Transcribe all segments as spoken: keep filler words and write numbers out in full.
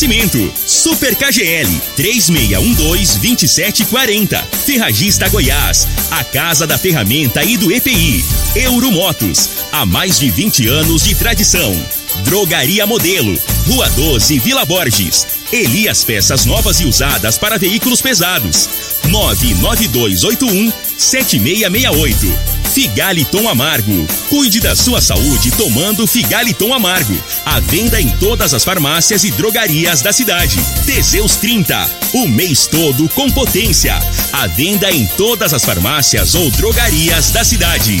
Oferecimento Super K G L três seis um dois, dois sete quatro zero, Ferragista Goiás, a casa da ferramenta e do E P I. Euromotos, há mais de vinte anos de tradição. Drogaria Modelo, Rua doze, Vila Borges. Elias Peças novas e usadas para veículos pesados. nove nove dois oito um, sete seis seis oito. Figaliton Amargo. Cuide da sua saúde tomando Figaliton Amargo. À venda em todas as farmácias e drogarias da cidade. Teseus trinta. O mês todo com potência. À venda em todas as farmácias ou drogarias da cidade.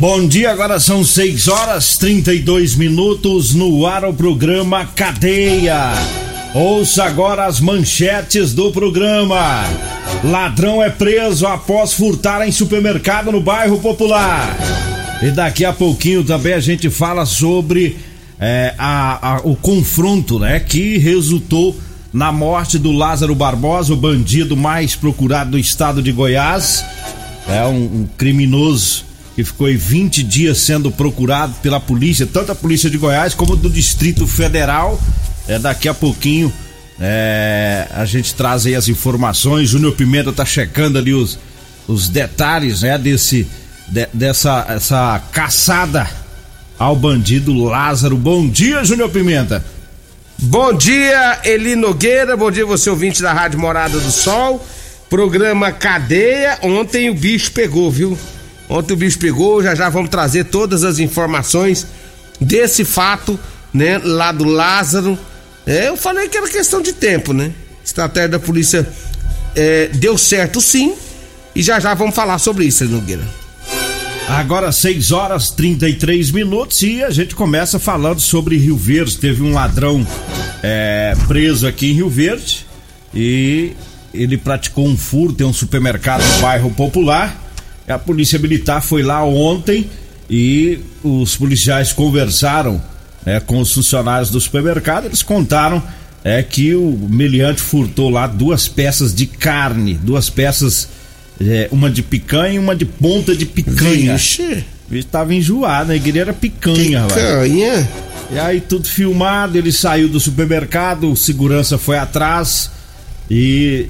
Bom dia, agora são seis horas e trinta e dois minutos, no ar o programa Cadeia. Ouça agora as manchetes do programa. Ladrão é preso após furtar em supermercado no bairro Popular. E daqui a pouquinho também a gente fala sobre é, a, a, o confronto, né, que resultou na morte do Lázaro Barbosa, o bandido mais procurado do estado de Goiás. É um, um criminoso que ficou aí vinte dias sendo procurado pela polícia, tanto a polícia de Goiás como do Distrito Federal. É, daqui a pouquinho é, a gente traz aí as informações. Júnior Pimenta tá checando ali os, os detalhes, né, desse, de, dessa essa caçada ao bandido Lázaro. Bom dia, Júnior Pimenta. Bom dia, Eli Nogueira. Bom dia, você ouvinte da Rádio Morada do Sol. Programa Cadeia. Ontem o bicho pegou, viu? Ontem o bicho pegou, já já vamos trazer todas as informações desse fato, né, lá do Lázaro. É, eu falei que era questão de tempo, né? Estratégia da polícia é, deu certo, sim, e já já vamos falar sobre isso, Nogueira. Agora seis horas e trinta e três minutos e a gente começa falando sobre Rio Verde. Teve um ladrão é, preso aqui em Rio Verde e ele praticou um furto em um supermercado no bairro Popular. A polícia militar foi lá ontem e os policiais conversaram é, com os funcionários do supermercado. Eles contaram é, que o meliante furtou lá duas peças de carne, duas peças, é, uma de picanha e uma de ponta de picanha. Vixe. Ele estava enjoado, né? Ele era picanha. Picanha? Lá. E aí tudo filmado, ele saiu do supermercado, o segurança foi atrás e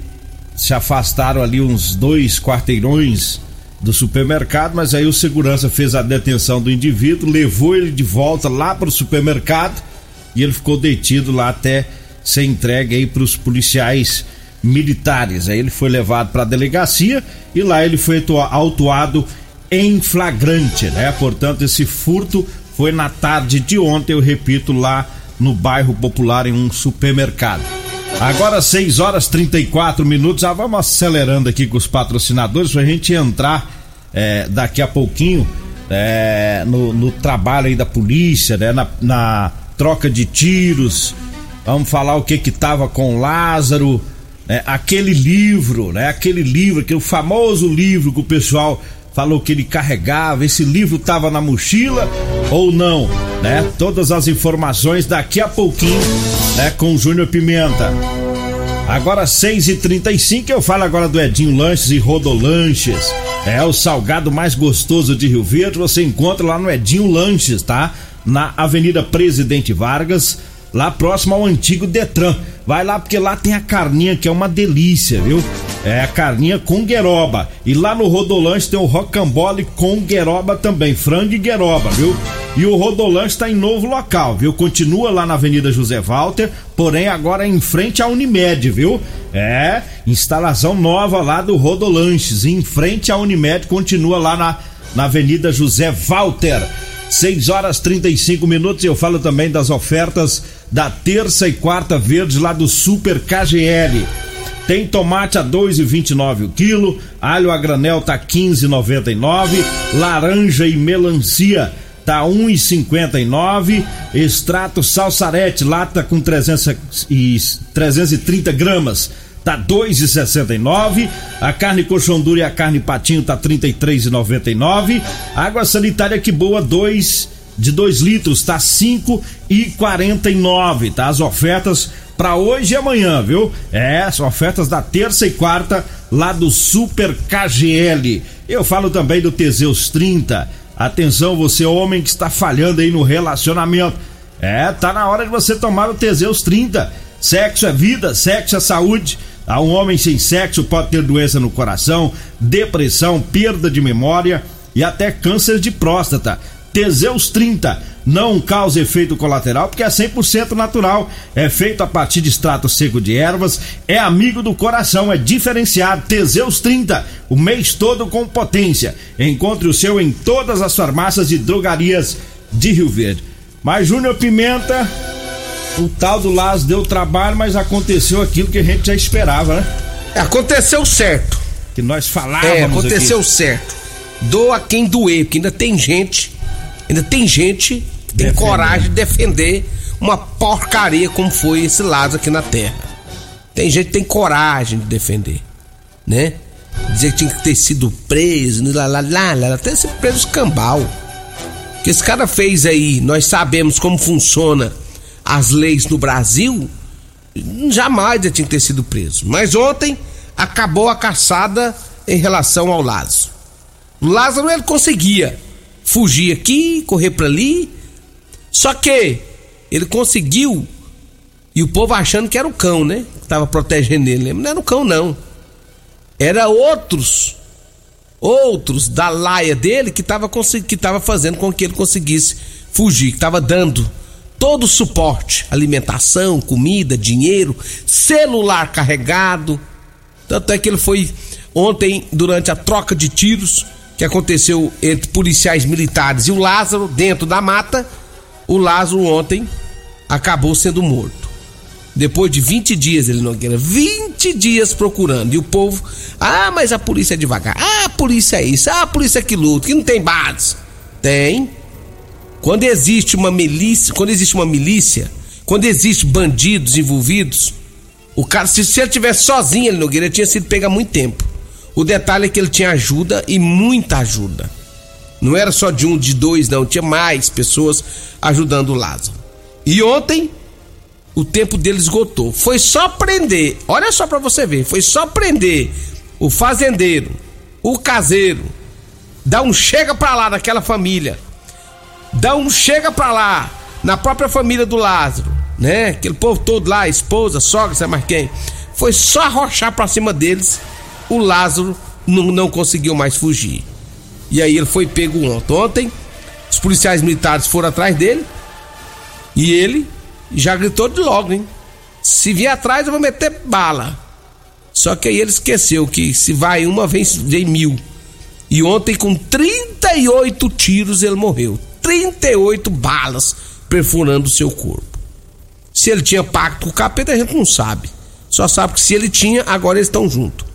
se afastaram ali uns dois quarteirões do supermercado, mas aí o segurança fez a detenção do indivíduo, levou ele de volta lá para o supermercado e ele ficou detido lá até ser entregue aí para os policiais militares. Aí ele foi levado para a delegacia e lá ele foi autuado em flagrante, né? Portanto, esse furto foi na tarde de ontem, eu repito, lá no bairro Popular, em um supermercado. Agora seis horas e trinta e quatro minutos, já vamos acelerando aqui com os patrocinadores pra gente entrar é, daqui a pouquinho é, no, no trabalho aí da polícia, né, na, na troca de tiros. Vamos falar o que que tava com Lázaro, é, aquele livro, né, aquele livro, aquele famoso livro que o pessoal falou que ele carregava, esse livro tava na mochila ou não, né? Todas as informações daqui a pouquinho, né, com o Júnior Pimenta. Agora seis e trinta e cinco, eu falo agora do Edinho Lanches e Rodolanches. É o salgado mais gostoso de Rio Verde, você encontra lá no Edinho Lanches, tá? Na Avenida Presidente Vargas, lá próximo ao antigo Detran. Vai lá porque lá tem a carninha que é uma delícia, viu? É a carninha com gueroba. E lá no Rodolanches tem o rocambole com gueroba também, frango e gueroba, viu? E o Rodolanches está em novo local, viu? Continua lá na Avenida José Walter, porém agora em frente à Unimed, viu? É, instalação nova lá do Rodolanches, em frente à Unimed, continua lá na, na Avenida José Walter. seis horas e trinta e cinco minutos, eu falo também das ofertas da terça e quarta verde lá do Super K G L. Tem tomate a dois reais e vinte e nove centavos o quilo, alho a granel tá quinze reais e noventa e nove centavos, laranja e melancia tá um real e cinquenta e nove centavos, extrato salsarete lata com trezentos e trinta gramas tá dois reais e sessenta e nove centavos, a carne coxão dura e a carne patinho tá trinta e três reais e noventa e nove centavos, água sanitária que boa dois de dois litros tá cinco reais e quarenta e nove centavos, tá? As ofertas pra hoje e amanhã, viu? É, são ofertas da terça e quarta lá do Super K G L. Eu falo também do Teseus trinta. Atenção, você homem que está falhando aí no relacionamento. É, tá na hora de você tomar o Teseus trinta. Sexo é vida, sexo é saúde. A um homem sem sexo pode ter doença no coração, depressão, perda de memória e até câncer de próstata. Teseus trinta não causa efeito colateral porque é cem por cento natural, é feito a partir de extrato seco de ervas, é amigo do coração, é diferenciado. Teseus trinta, o mês todo com potência. Encontre o seu em todas as farmácias e drogarias de Rio Verde. Mas Júnior Pimenta, o tal do Lázaro deu trabalho, mas aconteceu aquilo que a gente já esperava, né? Aconteceu certo. Que nós falávamos aqui. É, aconteceu aqui. Certo. Doa quem doer, porque ainda tem gente Ainda tem gente que tem defender. coragem de defender uma porcaria como foi esse Lázaro aqui na Terra. Tem gente que tem coragem de defender, né? Dizer que tinha que ter sido preso, lá, lá, lá, lá, até ser preso cambal. Que esse cara fez aí, nós sabemos como funciona as leis no Brasil, jamais ele tinha que ter sido preso. Mas ontem acabou a caçada em relação ao Lázaro. O Lázaro, ele conseguia fugir aqui, correr pra ali. Só que ele conseguiu. E o povo achando que era o cão, né? Que tava protegendo ele. Não era o cão, não. Era outros. Outros da laia dele que tava, que tava fazendo com que ele conseguisse fugir. Que tava dando todo o suporte: alimentação, comida, dinheiro, celular carregado. Tanto é que ele foi ontem, durante a troca de tiros que aconteceu entre policiais militares e o Lázaro, dentro da mata, o Lázaro ontem acabou sendo morto. Depois de vinte dias, Eli Nogueira, vinte dias procurando. E o povo, ah, mas a polícia é devagar, ah, a polícia é isso, ah, a polícia é aquilo outro, que não tem base. Tem. Quando existe uma milícia, quando existe uma milícia, quando existe bandidos envolvidos, o cara, se, se ele estivesse sozinho, Eli Nogueira, ele tinha sido pego há muito tempo. O detalhe é que ele tinha ajuda e muita ajuda. Não era só de um, de dois, não. Tinha mais pessoas ajudando o Lázaro. E ontem, o tempo dele esgotou. Foi só prender, olha só pra você ver, foi só prender o fazendeiro, o caseiro, dar um chega pra lá daquela família, dar um chega pra lá na própria família do Lázaro, né? Aquele povo todo lá, esposa, sogra, sabe mais quem. Foi só arrochar pra cima deles. O Lázaro não, não conseguiu mais fugir. E aí ele foi pego ontem. Ontem, os policiais militares foram atrás dele. E ele já gritou de logo, hein? Se vier atrás, eu vou meter bala. Só que aí ele esqueceu que se vai uma, vem, vem mil. E ontem, com trinta e oito tiros, ele morreu. trinta e oito balas perfurando o seu corpo. Se ele tinha pacto com o capeta, a gente não sabe. Só sabe que se ele tinha, agora eles estão juntos.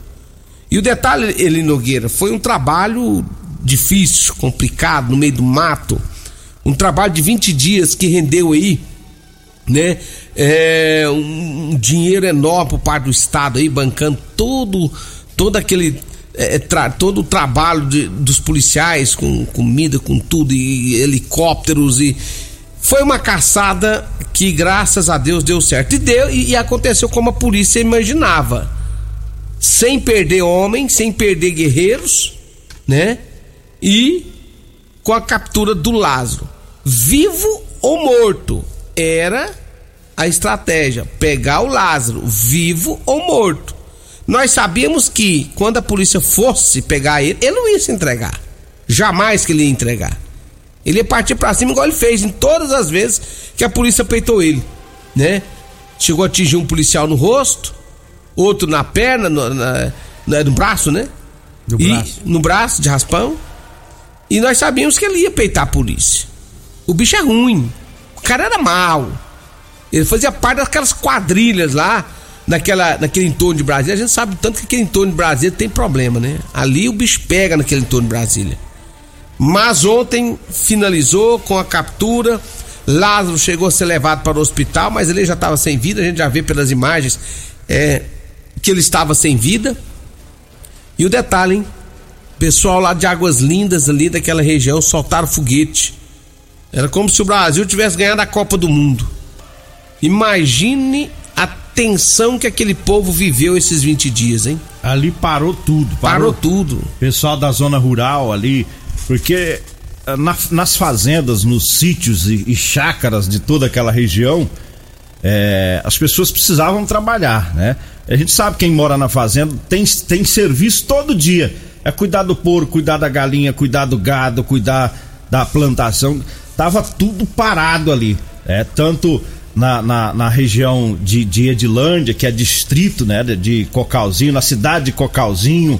E o detalhe, Eli Nogueira, foi um trabalho difícil, complicado, no meio do mato. Um trabalho de vinte dias que rendeu aí, né? É, um, um dinheiro enorme por parte do Estado aí, bancando todo, todo aquele. É, tra, todo o trabalho de, dos policiais, com comida, com tudo, e, e helicópteros. E foi uma caçada que, graças a Deus, deu certo. E deu, e, e aconteceu como a polícia imaginava. Sem perder homens, sem perder guerreiros, né? E com a captura do Lázaro, vivo ou morto, era a estratégia, pegar o Lázaro, vivo ou morto. Nós sabíamos que quando a polícia fosse pegar ele, ele não ia se entregar, jamais que ele ia entregar. Ele ia partir pra cima igual ele fez em todas as vezes que a polícia peitou ele, né? Chegou a atingir um policial no rosto, outro na perna, no, na, no braço, né? No braço. E, no braço, de raspão. E nós sabíamos que ele ia peitar a polícia. O bicho é ruim. O cara era mau. Ele fazia parte daquelas quadrilhas lá naquela, naquele entorno de Brasília. A gente sabe tanto que aquele entorno de Brasília tem problema, né? Ali o bicho pega naquele entorno de Brasília. Mas ontem finalizou com a captura. Lázaro chegou a ser levado para o hospital, mas ele já estava sem vida. A gente já vê pelas imagens é, que ele estava sem vida. E o detalhe, hein? Pessoal lá de Águas Lindas, ali daquela região, soltaram foguete. Era como se o Brasil tivesse ganhado a Copa do Mundo. Imagine a tensão que aquele povo viveu esses vinte dias, hein? Ali parou tudo. Parou, parou tudo. Pessoal da zona rural ali, porque na, nas fazendas, nos sítios e, e chácaras de toda aquela região, é, as pessoas precisavam trabalhar, né? A gente sabe que quem mora na fazenda tem, tem serviço todo dia. É cuidar do porco, cuidar da galinha, cuidar do gado, cuidar da plantação. Tava tudo parado ali, é, tanto na, na, na região de, de Edilândia, que é distrito, né, de, de Cocalzinho, na cidade de Cocalzinho,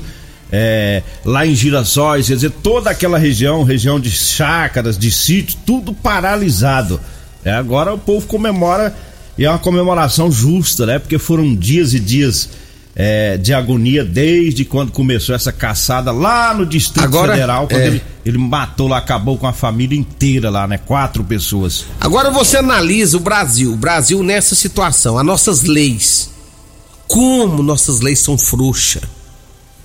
é, lá em Girasóis, quer dizer, toda aquela região, região de chácaras, de sítio, tudo paralisado. É, agora o povo comemora, e é uma comemoração justa, né, porque foram dias e dias É, de agonia desde quando começou essa caçada lá no Distrito Agora, Federal, quando é... ele, ele matou lá, acabou com a família inteira lá, né? Quatro pessoas. Agora você analisa o Brasil, o Brasil nessa situação, as nossas leis. Como nossas leis são frouxas.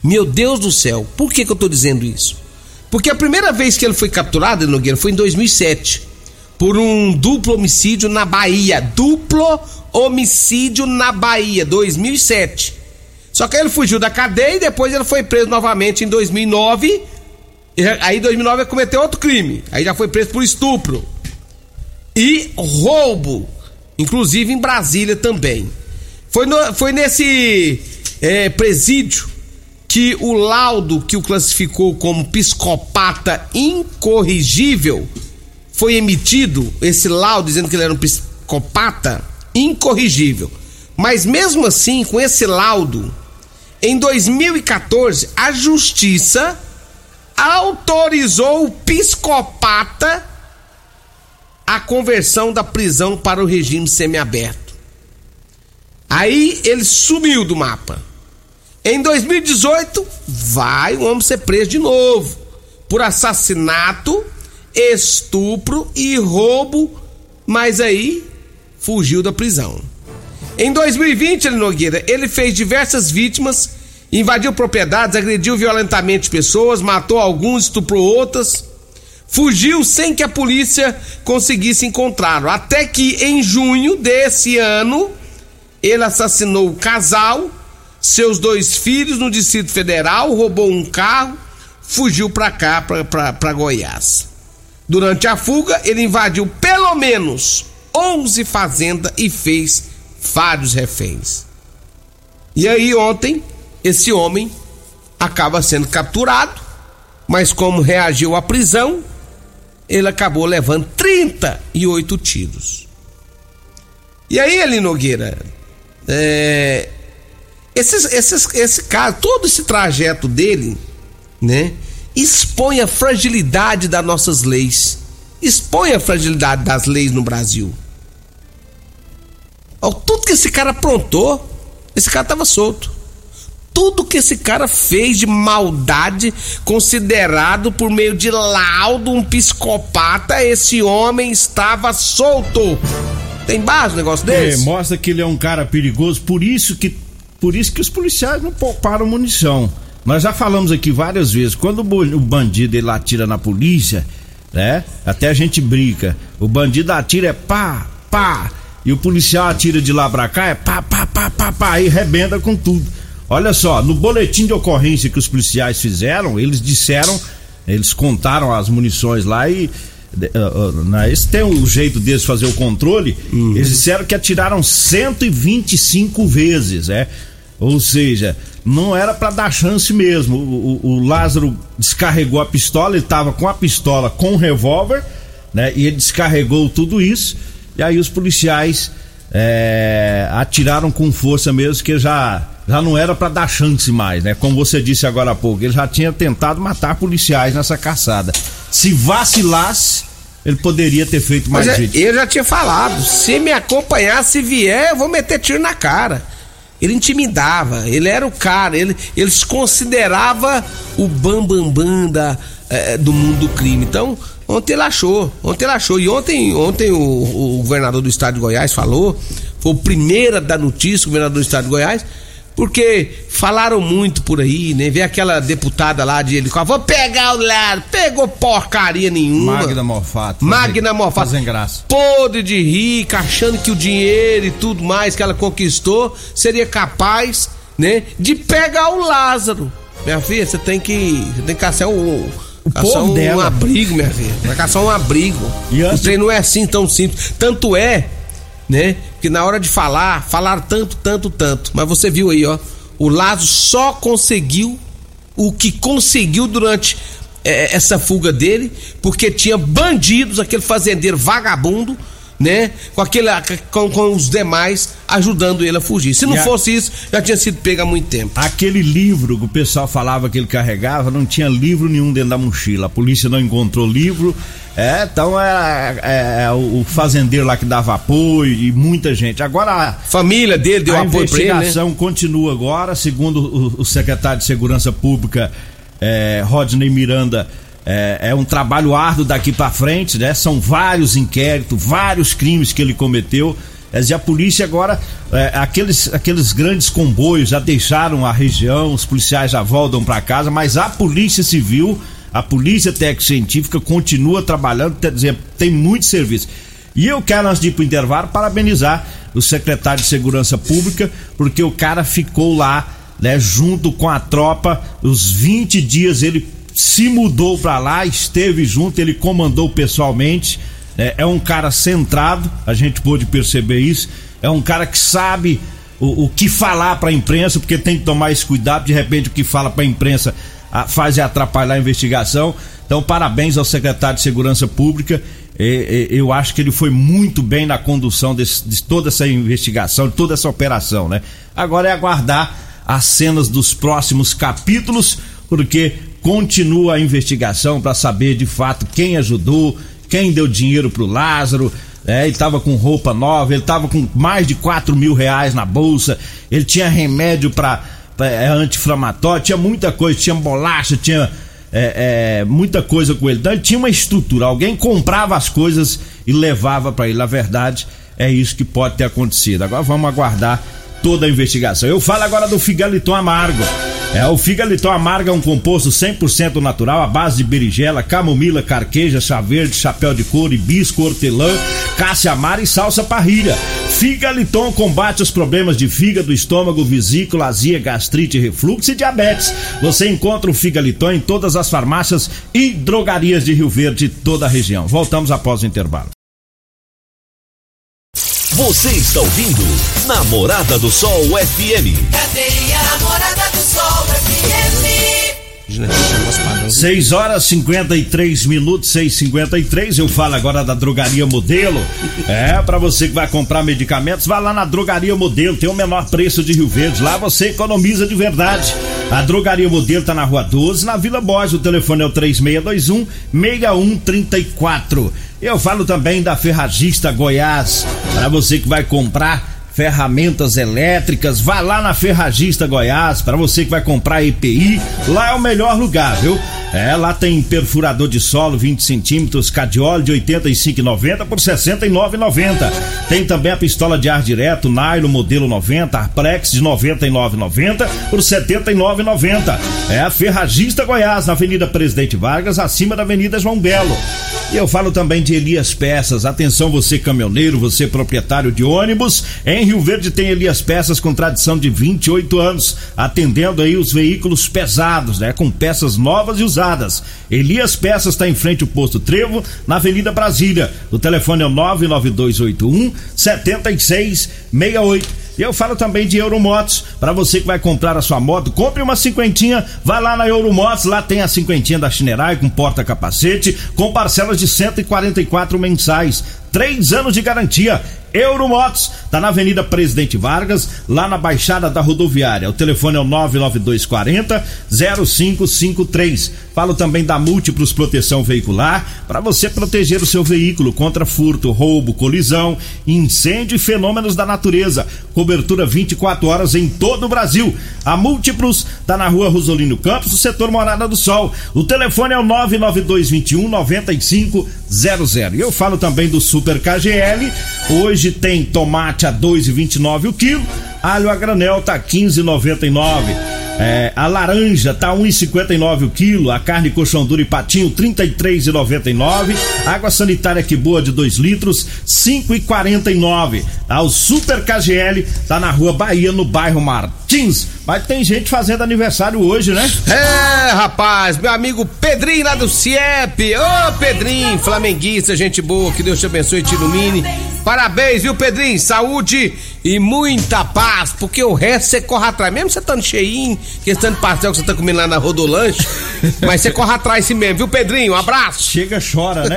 Meu Deus do céu, por que que eu tô dizendo isso? Porque a primeira vez que ele foi capturado, Nogueira, foi em dois mil e sete, por um duplo homicídio na Bahia. Duplo homicídio na Bahia, dois mil e sete. Só que ele fugiu da cadeia e depois ele foi preso novamente em dois mil e nove. Aí em dois mil e nove ele cometeu outro crime. Aí já foi preso por estupro. E roubo. Inclusive em Brasília também. Foi, no, foi nesse é, presídio que o laudo que o classificou como psicopata incorrigível foi emitido. Esse laudo dizendo que ele era um psicopata incorrigível. Mas mesmo assim, com esse laudo, em dois mil e catorze, a justiça autorizou o psicopata a conversão da prisão para o regime semiaberto. Aí ele sumiu do mapa. Em dois mil e dezoito, vai o homem ser preso de novo por assassinato, estupro e roubo, mas aí fugiu da prisão. Em dois mil e vinte, Eli Nogueira, ele fez diversas vítimas, invadiu propriedades, agrediu violentamente pessoas, matou alguns, estuprou outras, fugiu sem que a polícia conseguisse encontrá-lo. Até que em junho desse ano, ele assassinou o casal, seus dois filhos no Distrito Federal, roubou um carro, fugiu pra cá, pra, pra, pra Goiás. Durante a fuga, ele invadiu pelo menos onze fazendas e fez vários reféns. E aí ontem esse homem acaba sendo capturado, mas como reagiu à prisão, ele acabou levando trinta e oito tiros. E aí, Eli Nogueira, é, esses, esses, esse caso, todo esse trajeto dele, né, expõe a fragilidade das nossas leis, expõe a fragilidade das leis no Brasil. Tudo que esse cara aprontou, esse cara tava solto. Tudo que esse cara fez de maldade, considerado por meio de laudo um psicopata, esse homem estava solto. Tem base um negócio desse? É, mostra que ele é um cara perigoso, por isso que, por isso que os policiais não pouparam munição. Nós já falamos aqui várias vezes, quando o bandido ele atira na polícia, né? Até a gente brinca, o bandido atira é pá, pá. E o policial atira de lá pra cá, é pá, pá, pá, pá, pá, e rebenta com tudo. Olha só, no boletim de ocorrência que os policiais fizeram, eles disseram, eles contaram as munições lá e uh, uh, esse tem um jeito deles fazer o controle, uhum. Eles disseram que atiraram cento e vinte e cinco vezes, é. Ou seja, não era pra dar chance mesmo. O, o, o Lázaro descarregou a pistola, ele tava com a pistola, com o revólver, né, e ele descarregou tudo isso. E aí os policiais é, atiraram com força mesmo, que já, já não era pra dar chance mais, né? Como você disse agora há pouco, ele já tinha tentado matar policiais nessa caçada. Se vacilasse, ele poderia ter feito mais vítimas. Eu já tinha falado, se me acompanhar, se vier, eu vou meter tiro na cara. ele intimidava, ele era o cara, ele, ele se considerava o bambambam da, é, do mundo do crime. Então, ontem ele achou, ontem ele achou. E ontem, ontem o, o governador do estado de Goiás falou, foi o primeiro a dar notícia, o governador do estado de Goiás, porque falaram muito por aí, né? Vê aquela deputada lá de helicóptero, vou pegar o lado, pegou porcaria nenhuma. Magna Morfato. Magna Morfato. Fazem graça. Podre de rica, achando que o dinheiro e tudo mais que ela conquistou seria capaz, né? De pegar o Lázaro. Minha filha, você tem que, você tem que caçar o... O caçar um dela. abrigo, minha filha. Vai caçar um abrigo. O trem não é assim tão simples. Tanto é, né? Que na hora de falar, falaram tanto, tanto, tanto. Mas você viu aí, ó. O Lázaro só conseguiu o que conseguiu durante é, essa fuga dele, porque tinha bandidos, aquele fazendeiro vagabundo, né? Com, aquele, com, com os demais ajudando ele a fugir. Se não fosse isso, já tinha sido pego há muito tempo. Aquele livro que o pessoal falava que ele carregava, não tinha livro nenhum dentro da mochila. A polícia não encontrou livro. É, então é, é, é o fazendeiro lá que dava apoio e muita gente. Agora a família dele deu apoio pra ele, né? A investigação continua agora, segundo o, o secretário de Segurança Pública, é, Rodney Miranda. É, é um trabalho árduo daqui pra frente, né? São vários inquéritos, vários crimes que ele cometeu. E a polícia agora, é, aqueles, aqueles grandes comboios já deixaram a região, os policiais já voltam pra casa, mas a polícia civil, a polícia técnico-científica continua trabalhando, quer dizer, tem muito serviço. E eu quero, antes de ir pro intervalo, parabenizar o secretário de Segurança Pública, porque o cara ficou lá, né, junto com a tropa, os vinte dias ele se mudou pra lá, esteve junto, ele comandou pessoalmente, né? É um cara centrado, a gente pôde perceber isso, é um cara que sabe o, o que falar pra imprensa, porque tem que tomar esse cuidado, de repente o que fala pra imprensa a, faz é atrapalhar a investigação. Então parabéns ao secretário de Segurança Pública, e, e, eu acho que ele foi muito bem na condução desse, de toda essa investigação, de toda essa operação, né? Agora é aguardar as cenas dos próximos capítulos, porque continua a investigação para saber de fato quem ajudou, quem deu dinheiro pro Lázaro, né? Ele tava com roupa nova, ele tava com mais de quatro mil reais na bolsa, ele tinha remédio para é, anti-inflamatório, tinha muita coisa, tinha bolacha, tinha é, é, muita coisa com ele. Então ele tinha uma estrutura, alguém comprava as coisas e levava para ele. Na verdade, é isso que pode ter acontecido. Agora vamos aguardar toda a investigação. Eu falo agora do Figaliton Amargo. É, o Figaliton Amargo é um composto cem por cento natural à base de berigela, camomila, carqueja, chá verde, chapéu de couro, hibisco, hortelã, cássia amara e salsa parrilha. Figaliton combate os problemas de fígado, estômago, vesícula, azia, gastrite, refluxo e diabetes. Você encontra o Figaliton em todas as farmácias e drogarias de Rio Verde, toda a região. Voltamos após o intervalo. Você está ouvindo Namorada do Sol F M. Cadê a Namorada do Sol F M? seis horas e cinquenta e três minutos, seis e cinquenta e três. Eu falo agora da Drogaria Modelo. É, pra você que vai comprar medicamentos, vai lá na Drogaria Modelo. Tem o menor preço de Rio Verde. Lá você economiza de verdade. A Drogaria Modelo tá na Rua doze, na Vila Borges. O telefone é o três seis dois um, seis um três quatro. Eu falo também da Ferragista Goiás, para você que vai comprar ferramentas elétricas, vá lá na Ferragista Goiás. Para você que vai comprar E P I, lá é o melhor lugar, viu? É, lá tem perfurador de solo vinte centímetros, Cadiol de oitenta e cinco reais e noventa centavos por sessenta e nove reais e noventa centavos. Tem também a pistola de ar direto Nylon modelo noventa, Arprex de noventa e nove reais e noventa centavos por setenta e nove reais e noventa centavos. É a Ferragista Goiás, na Avenida Presidente Vargas, acima da Avenida João Belo. E eu falo também de Elias Peças. Atenção você caminhoneiro, você proprietário de ônibus, em Rio Verde tem Elias Peças com tradição de vinte e oito anos, atendendo aí os veículos pesados, né? Com peças novas e usadas. Elias Peças está em frente ao posto Trevo, na Avenida Brasília. O telefone é o nove nove dois oito um, sete seis seis oito. E eu falo também de Euromotos. Para você que vai comprar a sua moto, compre uma cinquentinha, vai lá na Euromotos. Lá tem a cinquentinha da Shinerai com porta-capacete, com parcelas de cento e quarenta e quatro mensais. três anos de garantia. Euromotos, tá na Avenida Presidente Vargas, lá na Baixada da Rodoviária. O telefone é o nove nove dois quatro zero zero cinco cinco três. Falo também da Múltiplos Proteção Veicular, para você proteger o seu veículo contra furto, roubo, colisão, incêndio e fenômenos da natureza. Cobertura vinte e quatro horas em todo o Brasil. A Múltiplos tá na Rua Rosolino Campos, no setor Morada do Sol. O telefone é o nove nove dois dois um nove cinco zero zero. E eu falo também do Super K G L. Hoje tem tomate a dois e vinte e nove o quilo, alho a granel tá quinze e noventa e nove, é, a laranja tá um e cinquenta e nove o quilo, a carne coxão duro e patinho trinta e três e noventa e nove, água sanitária que boa de dois litros cinco e quarenta e nove. Tá? O Super K G L tá na Rua Bahia, no bairro Martins. Mas tem gente fazendo aniversário hoje, né? É, rapaz, meu amigo Pedrinho lá do C I E P. Ô, Pedrinho, flamenguista, gente boa, que Deus te abençoe e te ilumine. Parabéns, viu, Pedrinho? Saúde e muita paz, porque o resto você corre atrás. Mesmo você estando cheinho, questão de pastel que você tá comendo lá na Rodolanches, mas você corre atrás sim mesmo, viu, Pedrinho? Um abraço. Chega, chora, né?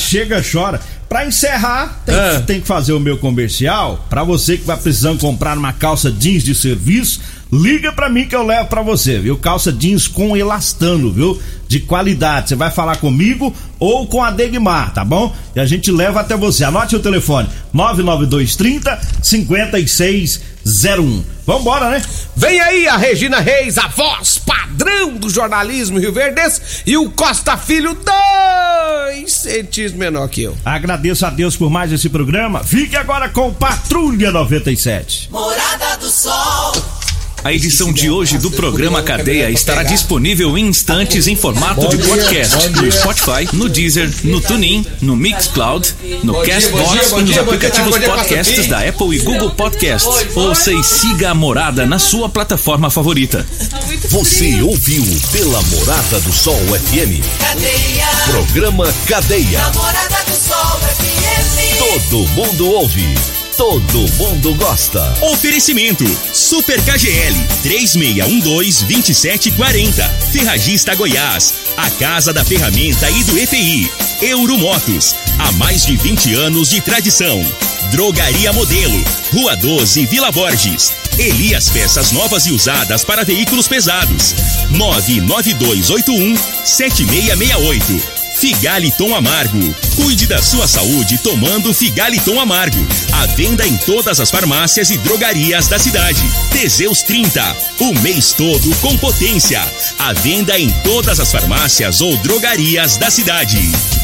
Chega, chora. Pra encerrar, tem, ah. tem que fazer o meu comercial. Pra você que vai precisando comprar uma calça jeans de serviço, liga pra mim que eu levo pra você, viu? Calça jeans com elastano, viu? De qualidade. Você vai falar comigo ou com a Degmar, tá bom? E a gente leva até você. Anote o telefone: nove nove dois três zero cinco seis zero um. Vambora, né? Vem aí a Regina Reis, a voz padrão do jornalismo Rio Verdes, e o Costa Filho, dois centímetros menor que eu. Agradeço a Deus por mais esse programa. Fique agora com Patrulha noventa e sete. Morada do Sol. A edição de hoje do programa Cadeia estará disponível em instantes em formato de podcast no Spotify, no Deezer, no TuneIn, no Mixcloud, no Castbox e nos aplicativos podcasts da Apple e Google Podcasts. Ouça e siga a Morada na sua plataforma favorita. Você ouviu pela Morada do Sol F M. Cadeia. Programa Cadeia. Morada do Sol F M. Todo mundo ouve. Todo mundo gosta. Oferecimento: Super K G L três seis um dois, dois sete quatro zero. Ferragista Goiás, a casa da ferramenta e do E P I. Euromotos, há mais de vinte anos de tradição. Drogaria Modelo, Rua doze, Vila Borges. Elias Peças novas e usadas para veículos pesados. nove nove dois oito um sete seis seis oito. Figaliton Amargo. Cuide da sua saúde tomando Figaliton Amargo. À venda em todas as farmácias e drogarias da cidade. Teseus trinta. O mês todo com potência. À venda em todas as farmácias ou drogarias da cidade.